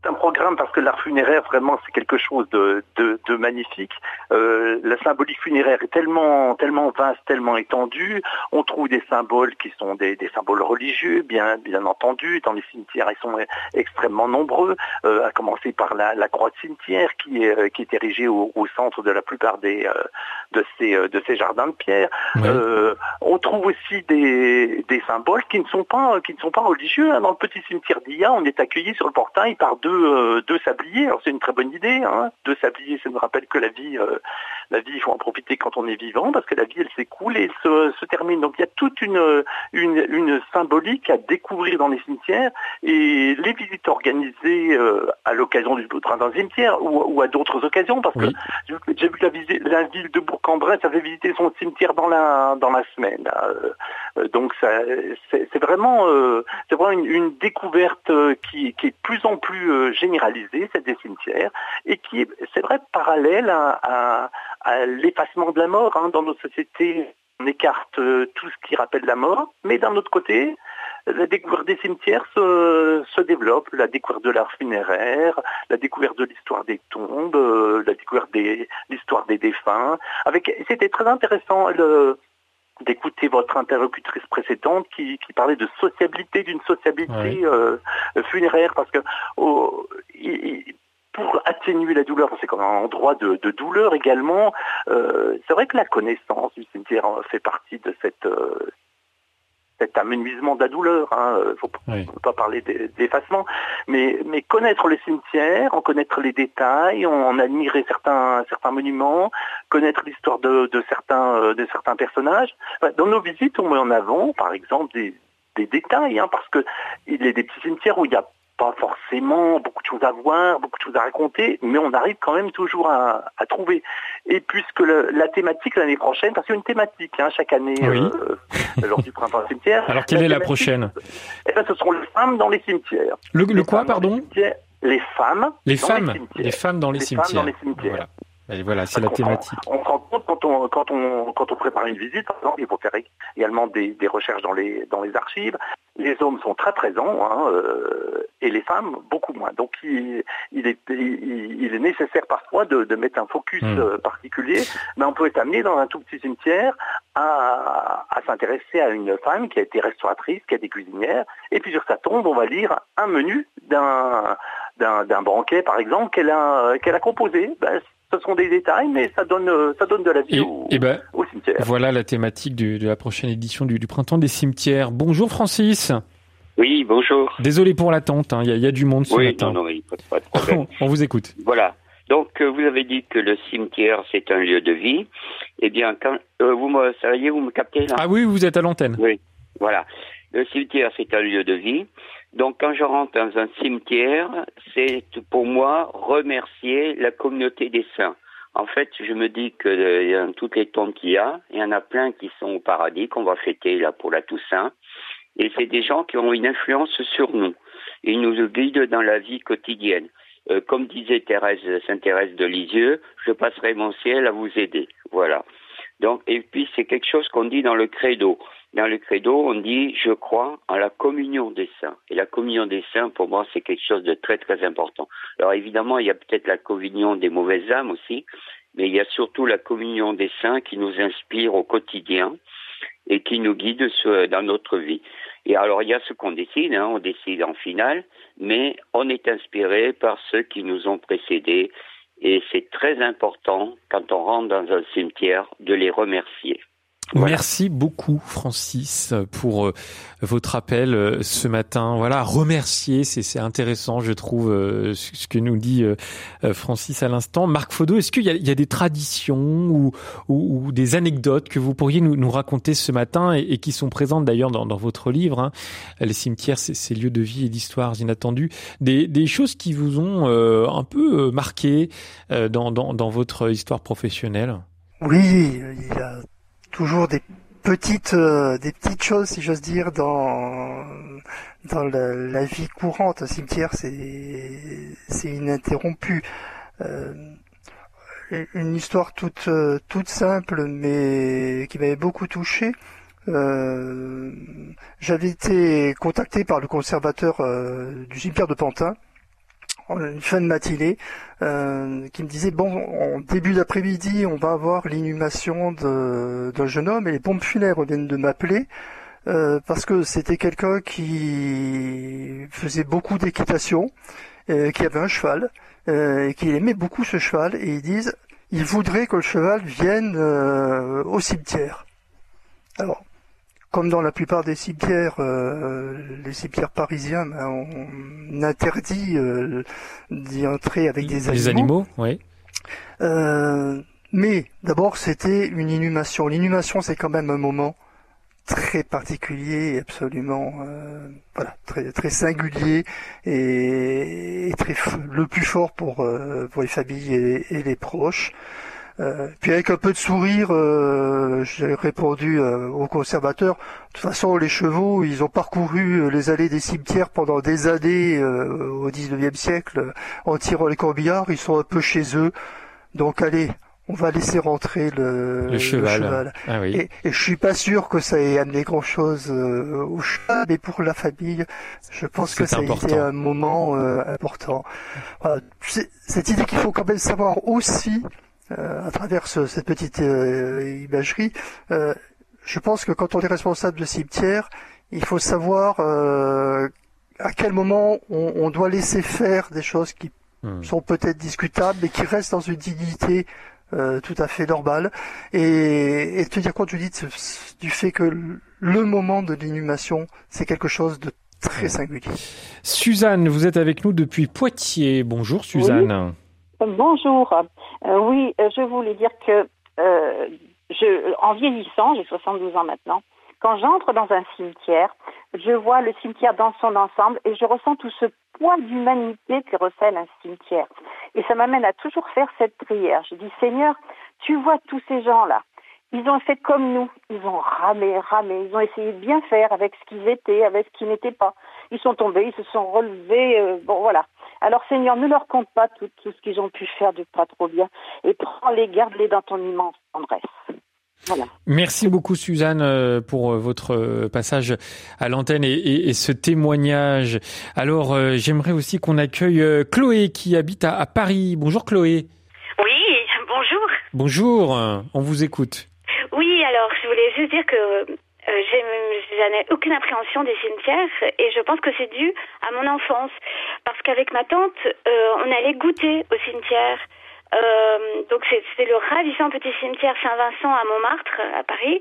C'est un programme parce que l'art funéraire, vraiment, c'est quelque chose de magnifique. La symbolique funéraire est tellement vaste, tellement étendue. On trouve des symboles qui sont des symboles religieux, bien entendu. Dans les cimetières, ils sont extrêmement nombreux. À commencer par la croix de cimetière qui est érigée au centre de la plupart de ces jardins de pierre. Ouais. On trouve aussi des symboles qui ne sont pas religieux. Dans le petit cimetière d'Ia, on est accueilli sur le portail par deux sabliers. Alors c'est une très bonne idée, deux sabliers, ça nous rappelle que la vie, il faut en profiter quand on est vivant, parce que la vie, elle s'écoule et se termine. Donc il y a toute une symbolique à découvrir dans les cimetières, et les visites organisées à l'occasion du Printemps des cimetières ou à d'autres occasions, parce que j'ai vu la ville de Bourg-en-Bresse avait visité son cimetière dans la semaine. Donc ça, c'est vraiment une découverte qui est de plus en plus généralisée, celle des cimetières, et qui est, c'est vrai, parallèle à l'effacement de la mort. Dans notre société, on écarte tout ce qui rappelle la mort, mais d'un autre côté, la découverte des cimetières se développe, la découverte de l'art funéraire, la découverte de l'histoire des tombes, la découverte de l'histoire des défunts. C'était très intéressant d'écouter votre interlocutrice précédente qui parlait de sociabilité, d'une sociabilité funéraire, parce que pour atténuer la douleur, c'est comme un endroit de douleur également. C'est vrai que la connaissance du cimetière fait partie de cet amenuisement de la douleur. On ne peut pas parler d'effacement, mais connaître le cimetière, en connaître les détails, en admirer certains monuments, connaître l'histoire de certains personnages. Dans nos visites, on met en avant, par exemple, des détails, parce que il y a des petits cimetières où il y a pas forcément beaucoup de choses à voir, beaucoup de choses à raconter, mais on arrive quand même toujours à trouver. Et puisque la thématique l'année prochaine, parce qu'il y a une thématique chaque année lors du printemps des cimetières. Alors quelle est la prochaine ? Eh bien, ce seront les femmes dans les cimetières. Le quoi, pardon ? Les femmes dans les cimetières. Voilà. Et voilà, c'est la thématique. On se rend compte quand on prépare une visite, par exemple, il faut faire également des recherches dans les archives. Les hommes sont très présents et les femmes beaucoup moins. Donc il est nécessaire parfois de mettre un focus particulier. Mais on peut être amené dans un tout petit cimetière à s'intéresser à une femme qui a été restauratrice, qui a été cuisinière. Et puis sur sa tombe, on va lire un menu d'un banquet, par exemple, qu'elle a composé. Ce sont des détails, mais ça donne de la vie au cimetière. Voilà la thématique de la prochaine édition du Printemps des cimetières. Bonjour Francis. Oui, bonjour. Désolé pour l'attente, il y a du monde ce matin. Oui, non, il n'y a pas de problème. On vous écoute. Voilà. Donc, vous avez dit que le cimetière, c'est un lieu de vie. Eh bien, quand vous me captez là ? Ah oui, vous êtes à l'antenne. Oui, voilà. Le cimetière, c'est un lieu de vie. Donc, quand je rentre dans un cimetière, c'est pour moi remercier la communauté des saints. En fait, je me dis que dans toutes les tombes qu'il y a, il y en a plein qui sont au paradis, qu'on va fêter là pour la Toussaint. Et c'est des gens qui ont une influence sur nous. Ils nous guident dans la vie quotidienne. Comme disait Sainte-Thérèse de Lisieux, je passerai mon ciel à vous aider. Voilà. Donc, et puis, c'est quelque chose qu'on dit dans le credo. Dans le credo, on dit « Je crois en la communion des saints ». Et la communion des saints, pour moi, c'est quelque chose de très, très important. Alors évidemment, il y a peut-être la communion des mauvaises âmes aussi, mais il y a surtout la communion des saints qui nous inspire au quotidien et qui nous guide dans notre vie. Et alors, il y a ce qu'on décide, on décide en finale, mais on est inspiré par ceux qui nous ont précédés. Et c'est très important, quand on rentre dans un cimetière, de les remercier. Voilà. Merci beaucoup Francis pour votre appel ce matin. Voilà, remercier, c'est intéressant, je trouve, ce que nous dit Francis à l'instant. Marc Faudot, est-ce qu'il y a des traditions ou des anecdotes que vous pourriez nous raconter ce matin et qui sont présentes d'ailleurs dans votre livre, Les cimetières, ces lieux de vie et d'histoires inattendues, des choses qui vous ont un peu marqué dans votre histoire professionnelle? Oui, il y a toujours des petites choses, si j'ose dire, dans la vie courante. Un cimetière, c'est ininterrompu. Une histoire toute simple, mais qui m'avait beaucoup touché. J'avais été contacté par le conservateur du cimetière de Pantin, une fin de matinée, qui me disait en début d'après-midi on va avoir l'inhumation d'un jeune homme et les pompes funèbres viennent de m'appeler parce que c'était quelqu'un qui faisait beaucoup d'équitation, qui avait un cheval et qui aimait beaucoup ce cheval, et ils disent il voudrait que le cheval vienne au cimetière. Alors, comme dans la plupart des cimetières, les cimetières parisiens, on interdit d'y entrer avec des animaux. Les animaux, oui. Mais d'abord, c'était une inhumation. L'inhumation, c'est quand même un moment très particulier, absolument, très très singulier et très le plus fort pour les familles et les proches. Puis avec un peu de sourire, j'ai répondu au conservateur, de toute façon les chevaux, ils ont parcouru les allées des cimetières pendant des années au 19e siècle, en tirant les corbillards, ils sont un peu chez eux, donc allez, on va laisser rentrer le cheval. Ah, oui. Et je suis pas sûr que ça ait amené grand chose au cheval, mais pour la famille, je pense que ça a été un moment important. Voilà. Cette idée qu'il faut quand même savoir aussi, à travers cette petite imagerie, je pense que quand on est responsable de cimetière, il faut savoir à quel moment on doit laisser faire des choses qui sont peut-être discutables, mais qui restent dans une dignité tout à fait normale. Et tenir compte, Judith, du fait que le moment de l'inhumation, c'est quelque chose de très singulier. Suzanne, vous êtes avec nous depuis Poitiers. Bonjour Suzanne. Oui. Bonjour. Oui, je voulais dire que en vieillissant, j'ai 72 ans maintenant, quand j'entre dans un cimetière, je vois le cimetière dans son ensemble et je ressens tout ce poids d'humanité que recèle un cimetière. Et ça m'amène à toujours faire cette prière. Je dis, Seigneur, tu vois tous ces gens-là. Ils ont fait comme nous. Ils ont ramé. Ils ont essayé de bien faire avec ce qu'ils étaient, avec ce qu'ils n'étaient pas. Ils sont tombés, ils se sont relevés. Bon, voilà. Alors, Seigneur, ne leur compte pas tout ce qu'ils ont pu faire de pas trop bien. Et prends-les, garde-les dans ton immense tendresse. Voilà. Merci beaucoup Suzanne pour votre passage à l'antenne et ce témoignage. Alors j'aimerais aussi qu'on accueille Chloé qui habite à Paris. Bonjour Chloé. Oui, bonjour. Bonjour, on vous écoute. Oui, alors je voulais juste dire que je n'ai aucune appréhension des cimetières et je pense que c'est dû à mon enfance. Parce qu'avec ma tante, on allait goûter au cimetière. Donc c'était le ravissant petit cimetière Saint-Vincent à Montmartre, à Paris,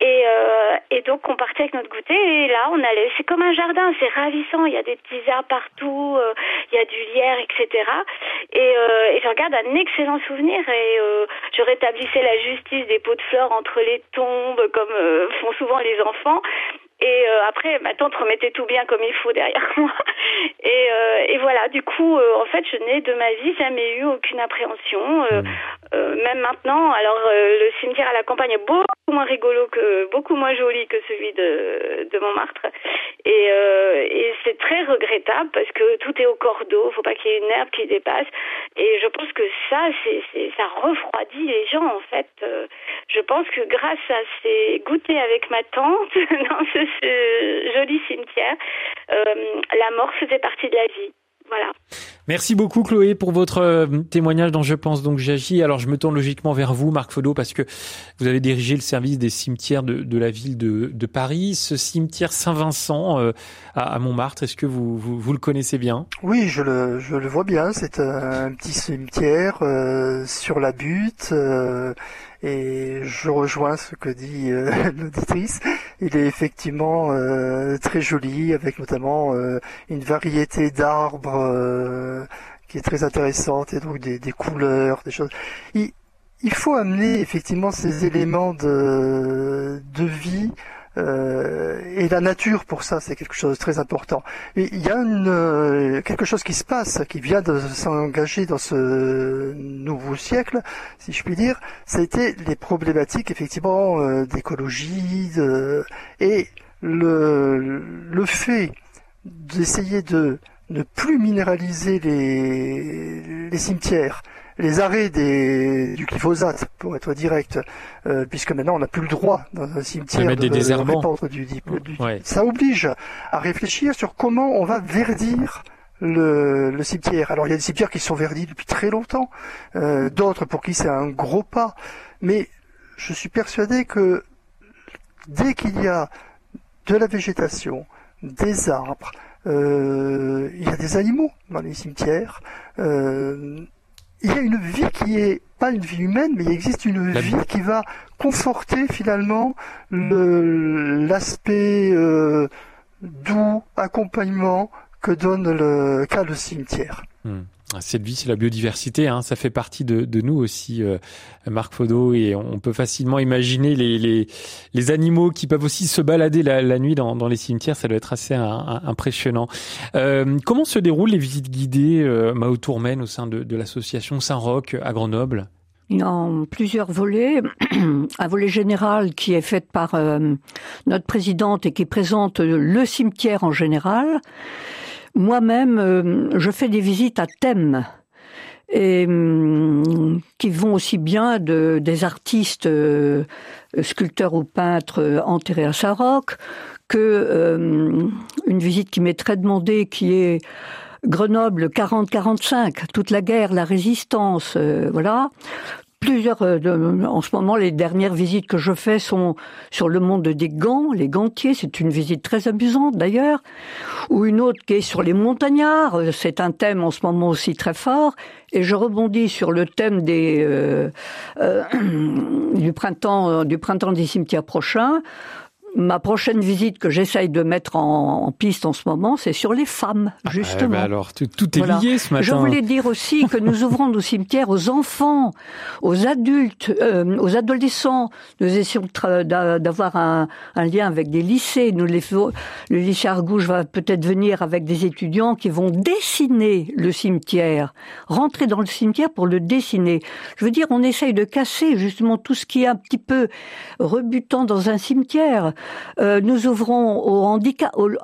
et donc on partait avec notre goûter et là on allait, c'est comme un jardin, c'est ravissant, il y a des petits arbres partout, il y a du lierre, etc. Et je regarde un excellent souvenir et je rétablissais la justice des pots de fleurs entre les tombes comme font souvent les enfants. Et après, ma tante remettait tout bien comme il faut derrière moi. Et voilà, du coup, en fait, je n'ai de ma vie jamais eu aucune appréhension. Même maintenant, alors le cimetière à la campagne est beaucoup moins rigolo, beaucoup moins joli que celui de Montmartre. Et c'est très regrettable parce que tout est au cordeau, faut pas qu'il y ait une herbe qui dépasse. Et je pense que ça, ça refroidit les gens, en fait. Je pense que grâce à ces goûters avec ma tante, dans ce joli cimetière, la mort faisait partie de la vie. Voilà. Merci beaucoup Chloé pour votre témoignage dans Je pense donc j'agis. Alors je me tourne logiquement vers vous Marc Faudot parce que vous avez dirigé le service des cimetières de la ville de Paris. Ce cimetière Saint-Vincent à Montmartre, est-ce que vous le connaissez bien ? Oui, je le vois bien. C'est un petit cimetière sur la butte et je rejoins ce que dit l'auditrice. Il est effectivement très joli, avec notamment une variété d'arbres qui est très intéressante, et donc des couleurs, des choses. Il faut amener effectivement ces éléments de vie et la nature pour ça, c'est quelque chose de très important. Et il y a quelque chose qui se passe, qui vient de s'engager dans ce nouveau siècle, si je puis dire. C'était les problématiques effectivement d'écologie et le fait d'essayer de ne plus minéraliser les cimetières, les arrêts du glyphosate, pour être direct, puisque maintenant on n'a plus le droit dans un cimetière de répandre du. Ça oblige à réfléchir sur comment on va verdir le cimetière. Alors il y a des cimetières qui sont verdis depuis très longtemps, d'autres pour qui c'est un gros pas, mais je suis persuadé que dès qu'il y a de la végétation, des arbres, il y a des animaux dans les cimetières, il y a une vie qui est pas une vie humaine, mais il existe une vie qui va conforter finalement l'aspect doux, accompagnement que donne le cimetière. Cette vie, c'est la biodiversité, hein. Ça fait partie de nous aussi, Marc Faudot, et on peut facilement imaginer les animaux qui peuvent aussi se balader la nuit dans les cimetières. Ça doit être assez impressionnant. Comment se déroulent les visites guidées, Mao Tourmen, au sein de l'association Saint-Roch à Grenoble ? En plusieurs volets, un volet général qui est fait par notre présidente et qui présente le cimetière en général. Moi-même, je fais des visites à thème et qui vont aussi bien des artistes, sculpteurs ou peintres enterrés à Saint-Roch, que une visite qui m'est très demandée, qui est Grenoble 40-45, toute la guerre, la résistance, voilà. En ce moment, les dernières visites que je fais sont sur le monde des gants, les gantiers. C'est une visite très amusante d'ailleurs. Ou une autre qui est sur les montagnards. C'est un thème en ce moment aussi très fort. Et je rebondis sur le thème du printemps des cimetières prochains. Ma prochaine visite que j'essaye de mettre en piste en ce moment, c'est sur les femmes, justement. Alors, tout est lié ce matin. Je voulais dire aussi que nous ouvrons nos cimetières aux enfants, aux adultes, aux adolescents. Nous essayons d'avoir un lien avec des lycées. Le lycée Argouges va peut-être venir avec des étudiants qui vont dessiner le cimetière, rentrer dans le cimetière pour le dessiner. Je veux dire, on essaye de casser justement tout ce qui est un petit peu rebutant dans un cimetière. Nous ouvrons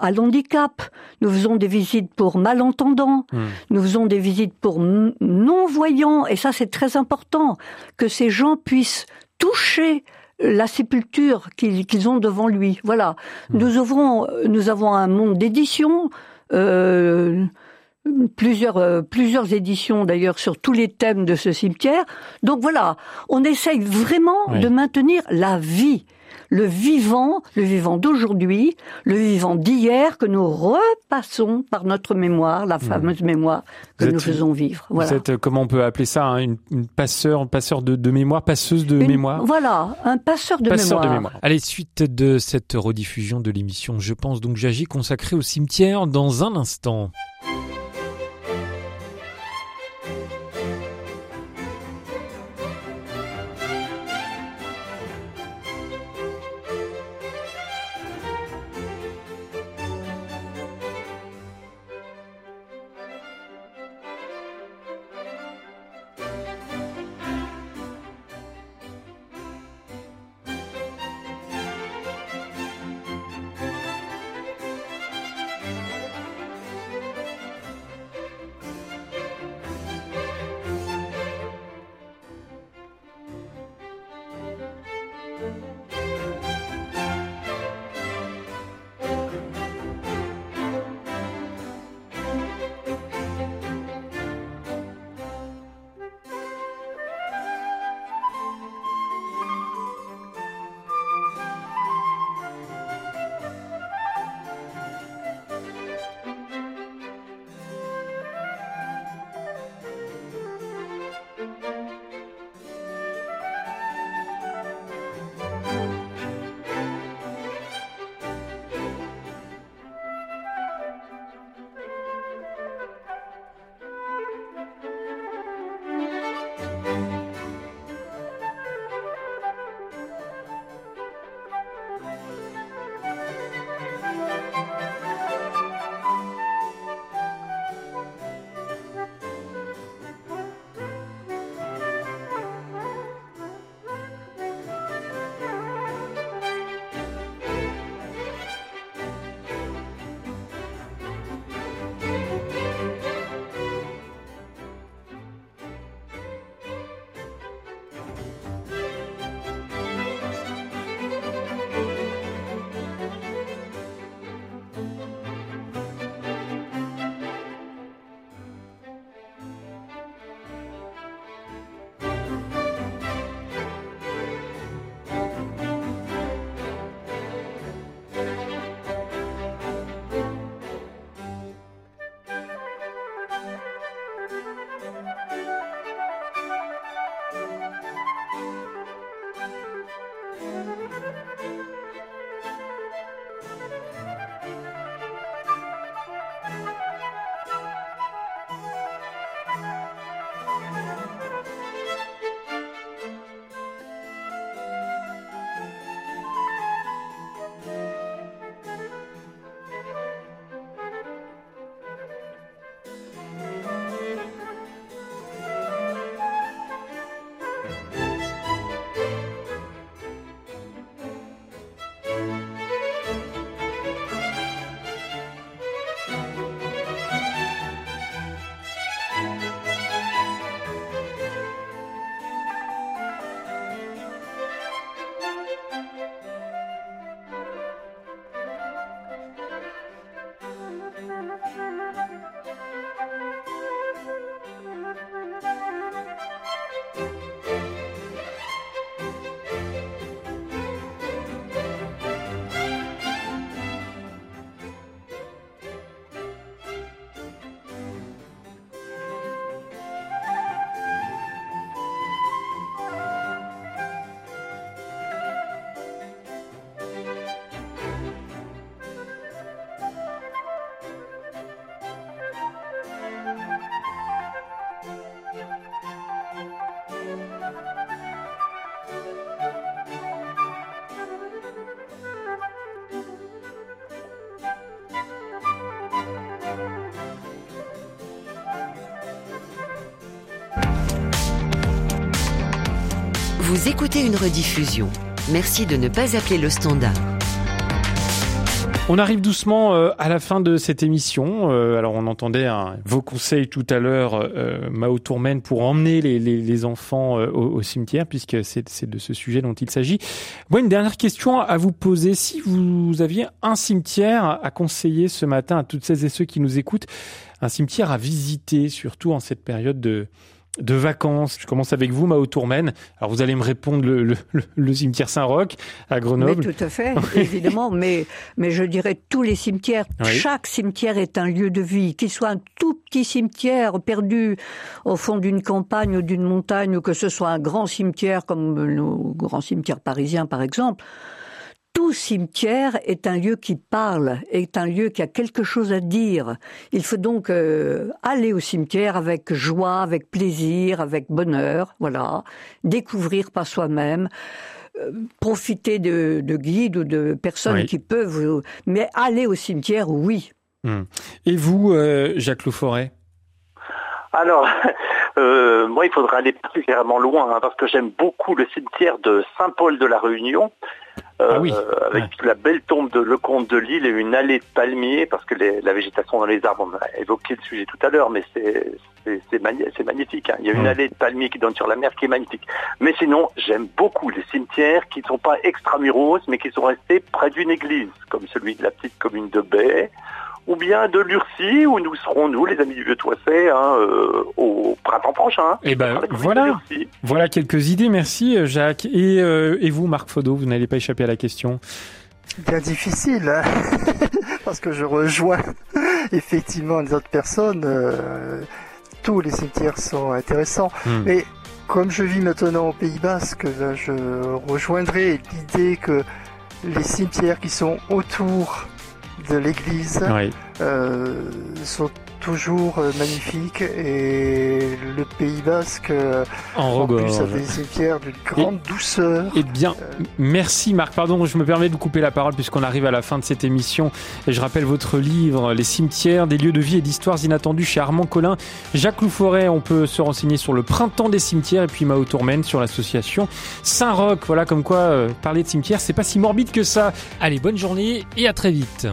à l'handicap, nous faisons des visites pour malentendants, nous faisons des visites pour non-voyants, et ça c'est très important, que ces gens puissent toucher la sépulture qu'ils ont devant lui. Voilà, nous avons un monde d'édition, plusieurs éditions d'ailleurs sur tous les thèmes de ce cimetière. Donc voilà, on essaye vraiment de maintenir la vie. Le vivant d'aujourd'hui, le vivant d'hier, que nous repassons par notre mémoire, la fameuse mémoire que nous faisons vivre. Voilà. Vous êtes, comment on peut appeler ça, une passeuse de mémoire. Voilà, un passeur de mémoire. Allez, suite de cette rediffusion de l'émission Je pense donc j'agis, consacrée au cimetière dans un instant. Vous écoutez une rediffusion. Merci de ne pas appeler le standard. On arrive doucement à la fin de cette émission. Alors on entendait vos conseils tout à l'heure, Mao Tourmen, pour emmener les enfants au cimetière, puisque c'est de ce sujet dont il s'agit. Moi, une dernière question à vous poser. Si vous aviez un cimetière à conseiller ce matin à toutes celles et ceux qui nous écoutent, un cimetière à visiter, surtout en cette période de vacances. Je commence avec vous, Mao Tourmen. Alors, vous allez me répondre le cimetière Saint-Roch à Grenoble. Mais tout à fait, évidemment. Mais je dirais tous les cimetières. Oui. Chaque cimetière est un lieu de vie. Qu'il soit un tout petit cimetière perdu au fond d'une campagne ou d'une montagne, ou que ce soit un grand cimetière comme nos grands cimetières parisiens, par exemple. Tout cimetière est un lieu qui parle, est un lieu qui a quelque chose à dire. Il faut donc aller au cimetière avec joie, avec plaisir, avec bonheur, voilà. Découvrir par soi-même, profiter de guides ou de personnes qui peuvent, mais aller au cimetière, oui. Et vous, Jacques Loupforest ? Alors, moi, il faudra aller particulièrement loin, parce que j'aime beaucoup le cimetière de Saint-Paul-de-la-Réunion. Avec toute la belle tombe de Lecomte de Lille et une allée de palmiers, parce que la végétation dans les arbres, on a évoqué le sujet tout à l'heure, mais c'est magnifique, hein. Il y a une allée de palmiers qui donne sur la mer qui est magnifique. Mais sinon, j'aime beaucoup les cimetières qui ne sont pas extramuros, mais qui sont restés près d'une église, comme celui de la petite commune de Baie, ou bien de l'Urcy, où nous serons, nous, les amis du Vieux-Toissey, au printemps prochain. Et ben voilà quelques idées, merci Jacques. Et vous, Marc Faudot, vous n'allez pas échapper à la question. Bien difficile, hein, parce que je rejoins effectivement les autres personnes. Tous les cimetières sont intéressants, mais comme je vis maintenant au Pays Basque, là, je rejoindrai l'idée que les cimetières qui sont autour de l'église sont toujours magnifiques, et le Pays Basque en plus a des cimetières d'une grande douceur. Eh bien, merci Marc. Pardon, je me permets de vous couper la parole puisqu'on arrive à la fin de cette émission, et je rappelle votre livre « Les cimetières, des lieux de vie et d'histoires inattendues » chez Armand Colin. Jacques Loupforest, on peut se renseigner sur le Printemps des cimetières, et puis Mao Tourmen sur l'association Saint-Roch. Voilà, comme quoi parler de cimetières, c'est pas si morbide que ça. Allez, bonne journée et à très vite.